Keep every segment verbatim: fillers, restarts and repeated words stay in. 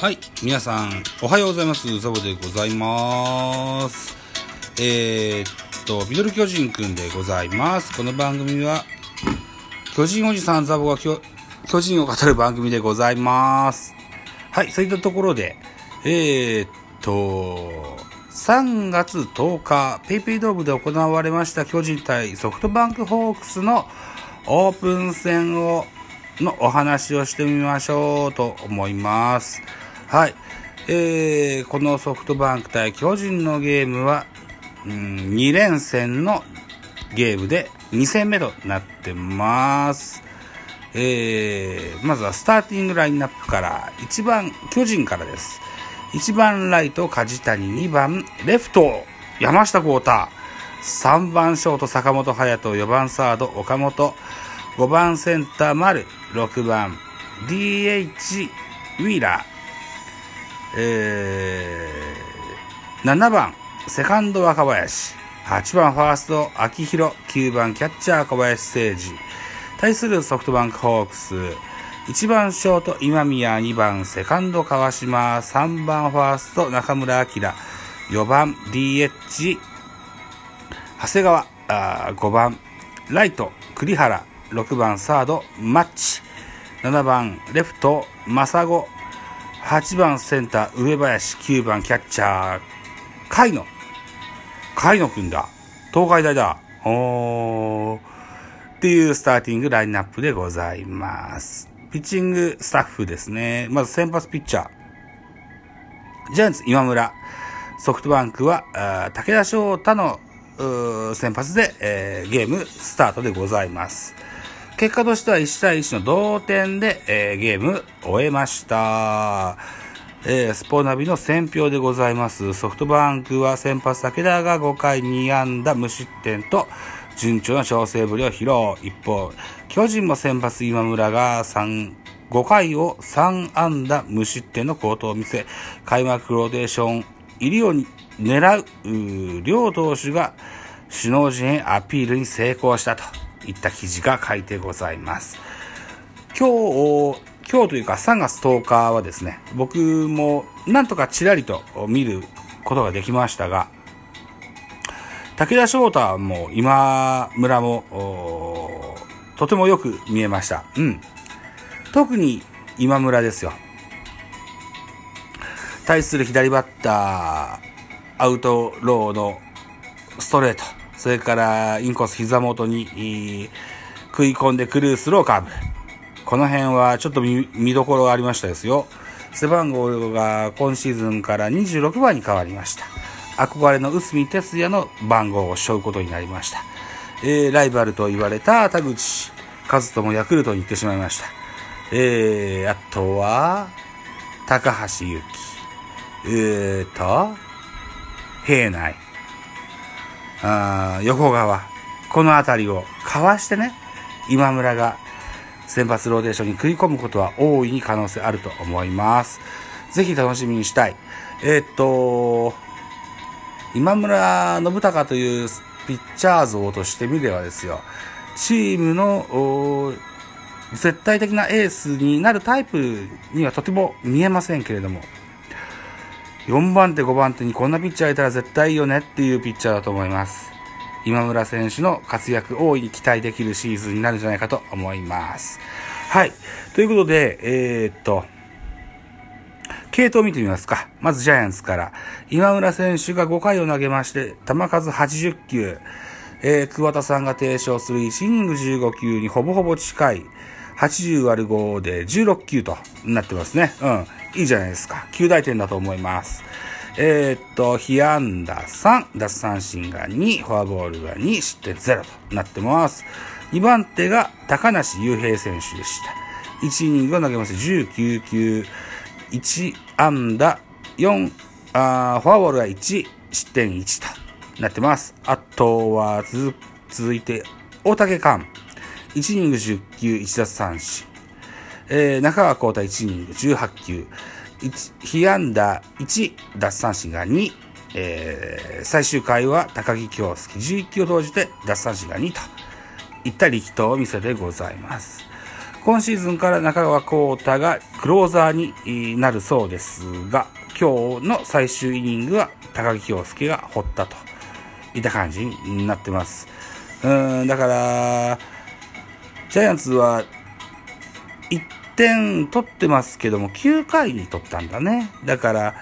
はい、皆さんおはようございます。ザボでございます。えー、っとミドル巨人くんでございます。この番組は巨人おじさんザボが巨人を語る番組でございます。はい、そういったところでえー、っとさんがつとおかペイペイドームで行われました巨人対ソフトバンクホークスのオープン戦をのお話をしてみましょうと思います。はい、えー、このソフトバンク対巨人のゲームは、うん、にれんせんのゲームでにせんめとなってます。えー、まずはスターティングラインナップからいちばん巨人からです。いちばんライト梶谷、にばんレフト山下光太、さんばんショート坂本勇人、よんばんサード岡本、ごばんセンター丸、ろくばん ディーエイチ ウィーラー、えー、ななばんセカンド若林、はちばんファースト秋広、きゅうばんキャッチャー小林誠司。対するソフトバンクホークス、いちばんショート今宮、にばんセカンド川島、さんばんファースト中村晃、よんばん ディーエイチ 長谷川、あごばんライト栗原、ろくばんサードマッチ、ななばんレフト正吾、はちばんセンター上林、きゅうばんキャッチャー海野海野くんだ、東海大だおーっていうスターティングラインナップでございます。ピッチングスタッフですね。まず先発ピッチャージャイアンツ今村、ソフトバンクは武田翔太の先発で、えー、ゲームスタートでございます。結果としてはいちたいいちの同点で、えー、ゲーム終えました、えー、スポナビの選評でございます。ソフトバンクは先発武田がごかいに安打無失点と順調な調整ぶりを披露。一方巨人も先発今村がごかいをさん安打無失点の好投を見せ、開幕ローテーション入りを狙う両投手が首脳陣へアピールに成功したといった記事が書いてございます。今日今日というかさんがつとおかはですね、僕もなんとかちらりと見ることができましたが、武田翔太も今村もとてもよく見えました。うん、特に今村ですよ。対する左バッターアウトローのストレート、それからインコース膝元に食い込んでくるスローカーブ、この辺はちょっと 見, 見どころがありましたですよ。背番号が今シーズンからにじゅうろくばんに変わりました。憧れの内海哲也の番号を背負うことになりました。えー、ライバルと言われた田口和人もヤクルトに行ってしまいました。えー、あとは高橋優希、えーと平内、あ横川、このあたりをかわしてね、今村が先発ローテーションに食い込むことは大いに可能性あると思います。ぜひ楽しみにしたい。えー、っと今村信孝というピッチャー像としてみればですよ、チームの絶対的なエースになるタイプにはとても見えませんけれども、よんばん手ごばん手にこんなピッチャーいたら絶対いいよねっていうピッチャーだと思います。今村選手の活躍大いに期待できるシーズンになるんじゃないかと思います。はい、ということでえー、っと系統を見てみますか。まずジャイアンツから今村選手がごかいを投げまして、球数はちじゅっきゅう、えー、桑田さんが提唱するいちイニングじゅうごきゅうにほぼほぼ近い はちじゅうわるご でじゅうろっきゅうとなってますね。うん、いいじゃないですか。及第点だと思います。えー、っと、被安打さん、奪三振がに、フォアボールがに、失点ゼロとなってます。にばん手が高梨雄平選手でした。いちイニングを投げましてじゅうきゅうきゅう、いち安打よん、あフォアボールがいち、失点いちとなってます。あとは続、続いて、大竹寛、いちイニングじゅっきゅう、いち奪三振。えー、中川光太いちイニングじゅうはちきゅう、被安打いち、奪三振がに、えー、最終回は高木京介じゅういっきゅうを投じて奪三振がにといった力投を見せてございます。今シーズンから中川浩太がクローザーになるそうですが、今日の最終イニングは高木京介が掘ったといった感じになってます。うーんだからジャイアンツはいってん取ってますけどもきゅうかいに取ったんだね。だから、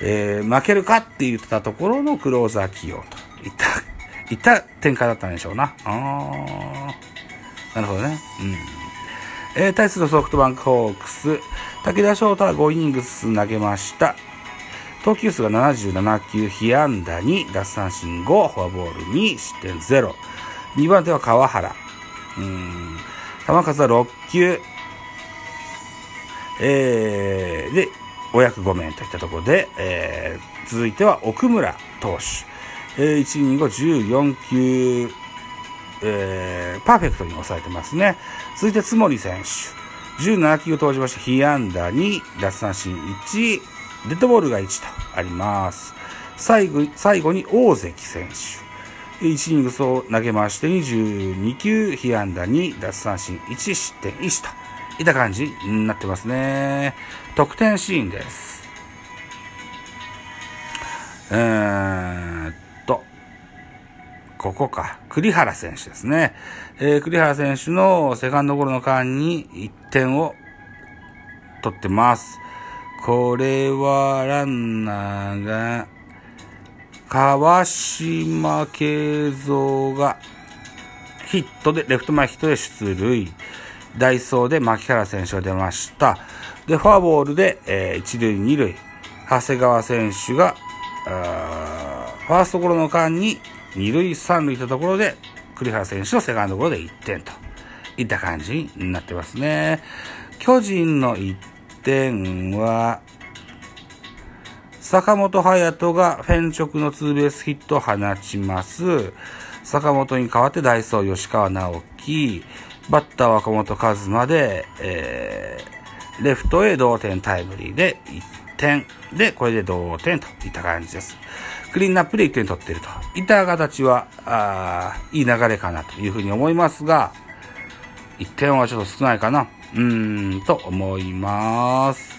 えー、負けるかって言ったところのクローザー起用といったいった展開だったんでしょうな。あーなるほどね。うんえー、対するソフトバンクホークス、武田翔太はごイニングずつ投げました。投球数がななじゅうななきゅう、被安打に、奪三振ご、フォアボールに、失点ゼロ。にばん手は川原。うーん。球数はろっきゅう。えー、で、お役ごめんといったところで、えー、続いては奥村投手。えー、いちイニングをじゅうよんきゅう。えー、パーフェクトに抑えてますね。続いて津森選手じゅうななきゅうを投じまして被安打に奪三振いちデッドボールがいちとあります。最後、最後に大関選手いちイニングスを投げましてにじゅうにきゅう被安打に奪三振いち失点いちといった感じになってますね。得点シーンです。うーんここか栗原選手ですね、えー、栗原選手のセカンドゴロの間にいってんを取ってます。これはランナーが川島慶三がヒットでレフト前ヒットで出塁、代走で牧原選手が出ました。でフォアボールで、えー、いち塁に塁、長谷川選手があファーストゴロの間にに塁さん塁とところで栗原選手のセカンドゴロでいってんといった感じになってますね。巨人のいってんは坂本勇人がフェンチョクのツーベースヒットを放ちます。坂本に代わって代走吉川直樹、バッターは小本和真で、えー、レフトへ同点タイムリーでいってんでこれで同点といった感じです。クリーンナップでいってん取ってるといった形はあいい流れかなというふうに思いますが、いってんはちょっと少ないかなうーんと思います。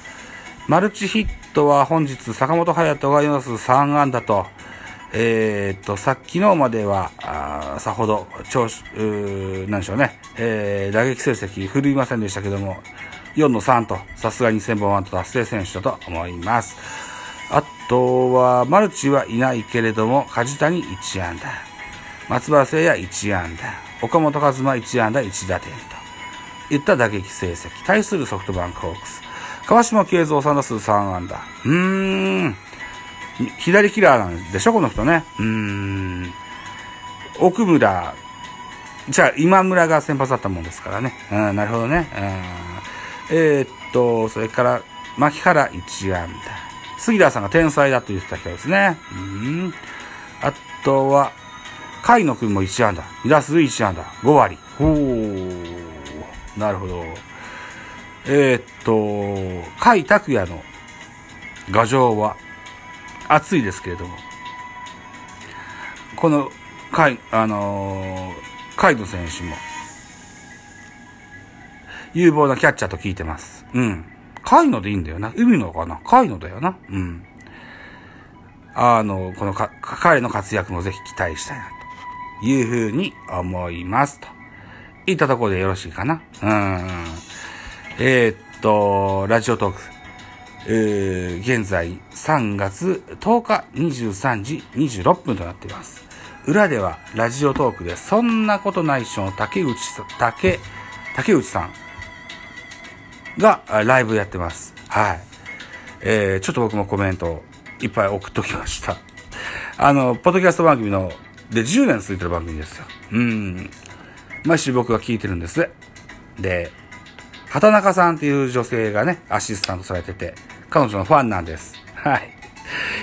マルチヒットは本日坂本勇人がよんさん安打と、えー、っとさっきのまではあさほど調子なんでしょうね、えー、打撃成績振るいませんでしたけどもよんのさんとさすがにせんぼん安打達成選手だと思います。あとはマルチはいないけれども梶谷いち安打、松原聖也いち安打、岡本和真いち安打いち打点といった打撃成績。対するソフトバンクホークス川島慶三さんの数さん安打、うーん左キラーなんでしょこの人ね。うーん奥村じゃあ今村が先発だったもんですからね。うんなるほどね。うんえー、っとそれから牧原いち安打、杉田さんが天才だと言ってた人ですね。うーんあとは海野くんもいち安打、に打数いち安打ご割。ほーなるほど。えー、っと甲斐拓也の牙城は熱いですけれども、この甲斐あの甲斐野選手も有望なキャッチャーと聞いてます。うんカイノでいいんだよな。海のかなカイノだよな。うん。あの、このか、彼の活躍もぜひ期待したいな、というふうに思います。と。いったところでよろしいかな。うーん。えー、っと、ラジオトーク。えー、現在さんがつとおかにじゅうさんじにじゅうろっぷんとなっています。裏ではラジオトークで、そんなことないっしょの竹内さん、竹、竹内さん。がライブやってます。はい、えー。ちょっと僕もコメントをいっぱい送っときました。あのポッドキャスト番組のでじゅうねん続いてる番組ですよ。うん。毎週僕が聞いてるんです。で、畑中さんっていう女性がねアシスタントされてて、彼女のファンなんです。はい。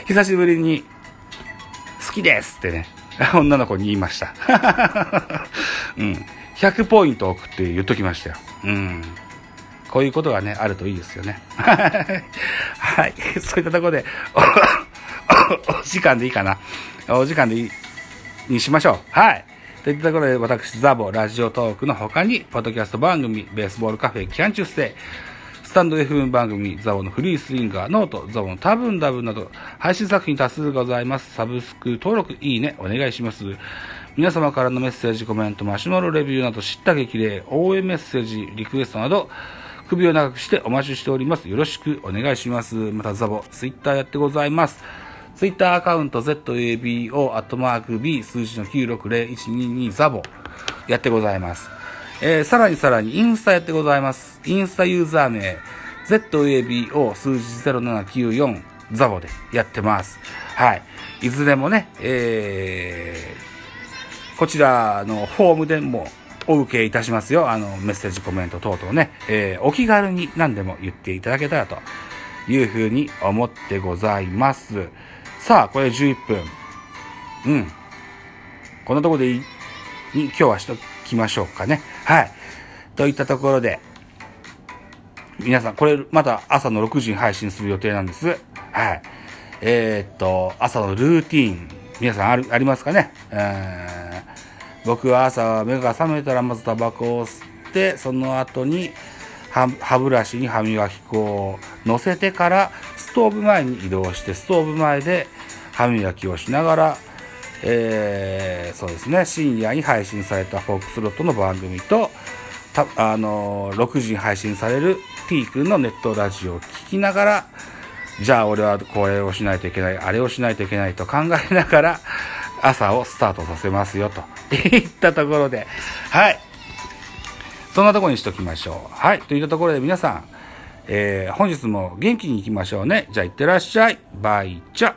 久しぶりに好きですってね女の子に言いました。うん。ひゃくポイント送って言っときましたよ。うん。こういうことがねあるといいですよね。はい、そういったところで お, お, お時間でいいかな。お時間でいいにしましょう。はい、といったところで、私ザボラジオトークの他にポッドキャスト番組ベースボールカフェキャンチューステイ、スタンド エフエム 番組ザボのフリースインガー、ノートザボの多分ダブなど配信作品多数ございます。サブスク登録いいねお願いします。皆様からのメッセージ、コメント、マシュマロレビューなど知った激励、応援メッセージ、リクエストなど首を長くしてお待ちしております。よろしくお願いします。またザボツイッターやってございます。ツイッターアカウント ゼットエービーオー アットマーク ビー 数字の きゅうろくゼロ いちにに ザボやってございます、えー、さらにさらにインスタやってございます。インスタユーザー名 ゼットエービーオー 数字 ゼロななきゅうよん ザボでやってます。はい、いずれもね、えー、こちらのフォームでもお受けいたしますよ。あのメッセージ、コメント等々ね、えー、お気軽に何でも言っていただけたらというふうに思ってございます。さあ、これじゅういっぷん、うんこんなところでいいに今日はしときましょうかね。はい、といったところで皆さん、これまた朝のろくじに配信する予定なんです。はいえー、っと朝のルーティーン、皆さんあるありますかね。うーん僕は朝目が覚めたらまずタバコを吸って、その後に歯ブラシに歯磨き粉を乗せてからストーブ前に移動して、ストーブ前で歯磨きをしながら、えー、そうですね、深夜に配信されたフォークスロットの番組と、たあのー、ろくじに配信される T 君のネットラジオを聞きながら、じゃあ俺はこれをしないといけない、あれをしないといけないと考えながら朝をスタートさせますよといったところで、はいそんなところにしときましょう。はいといったところで皆さん、えー、本日も元気にいきましょうね。じゃあいってらっしゃい。バイチャ。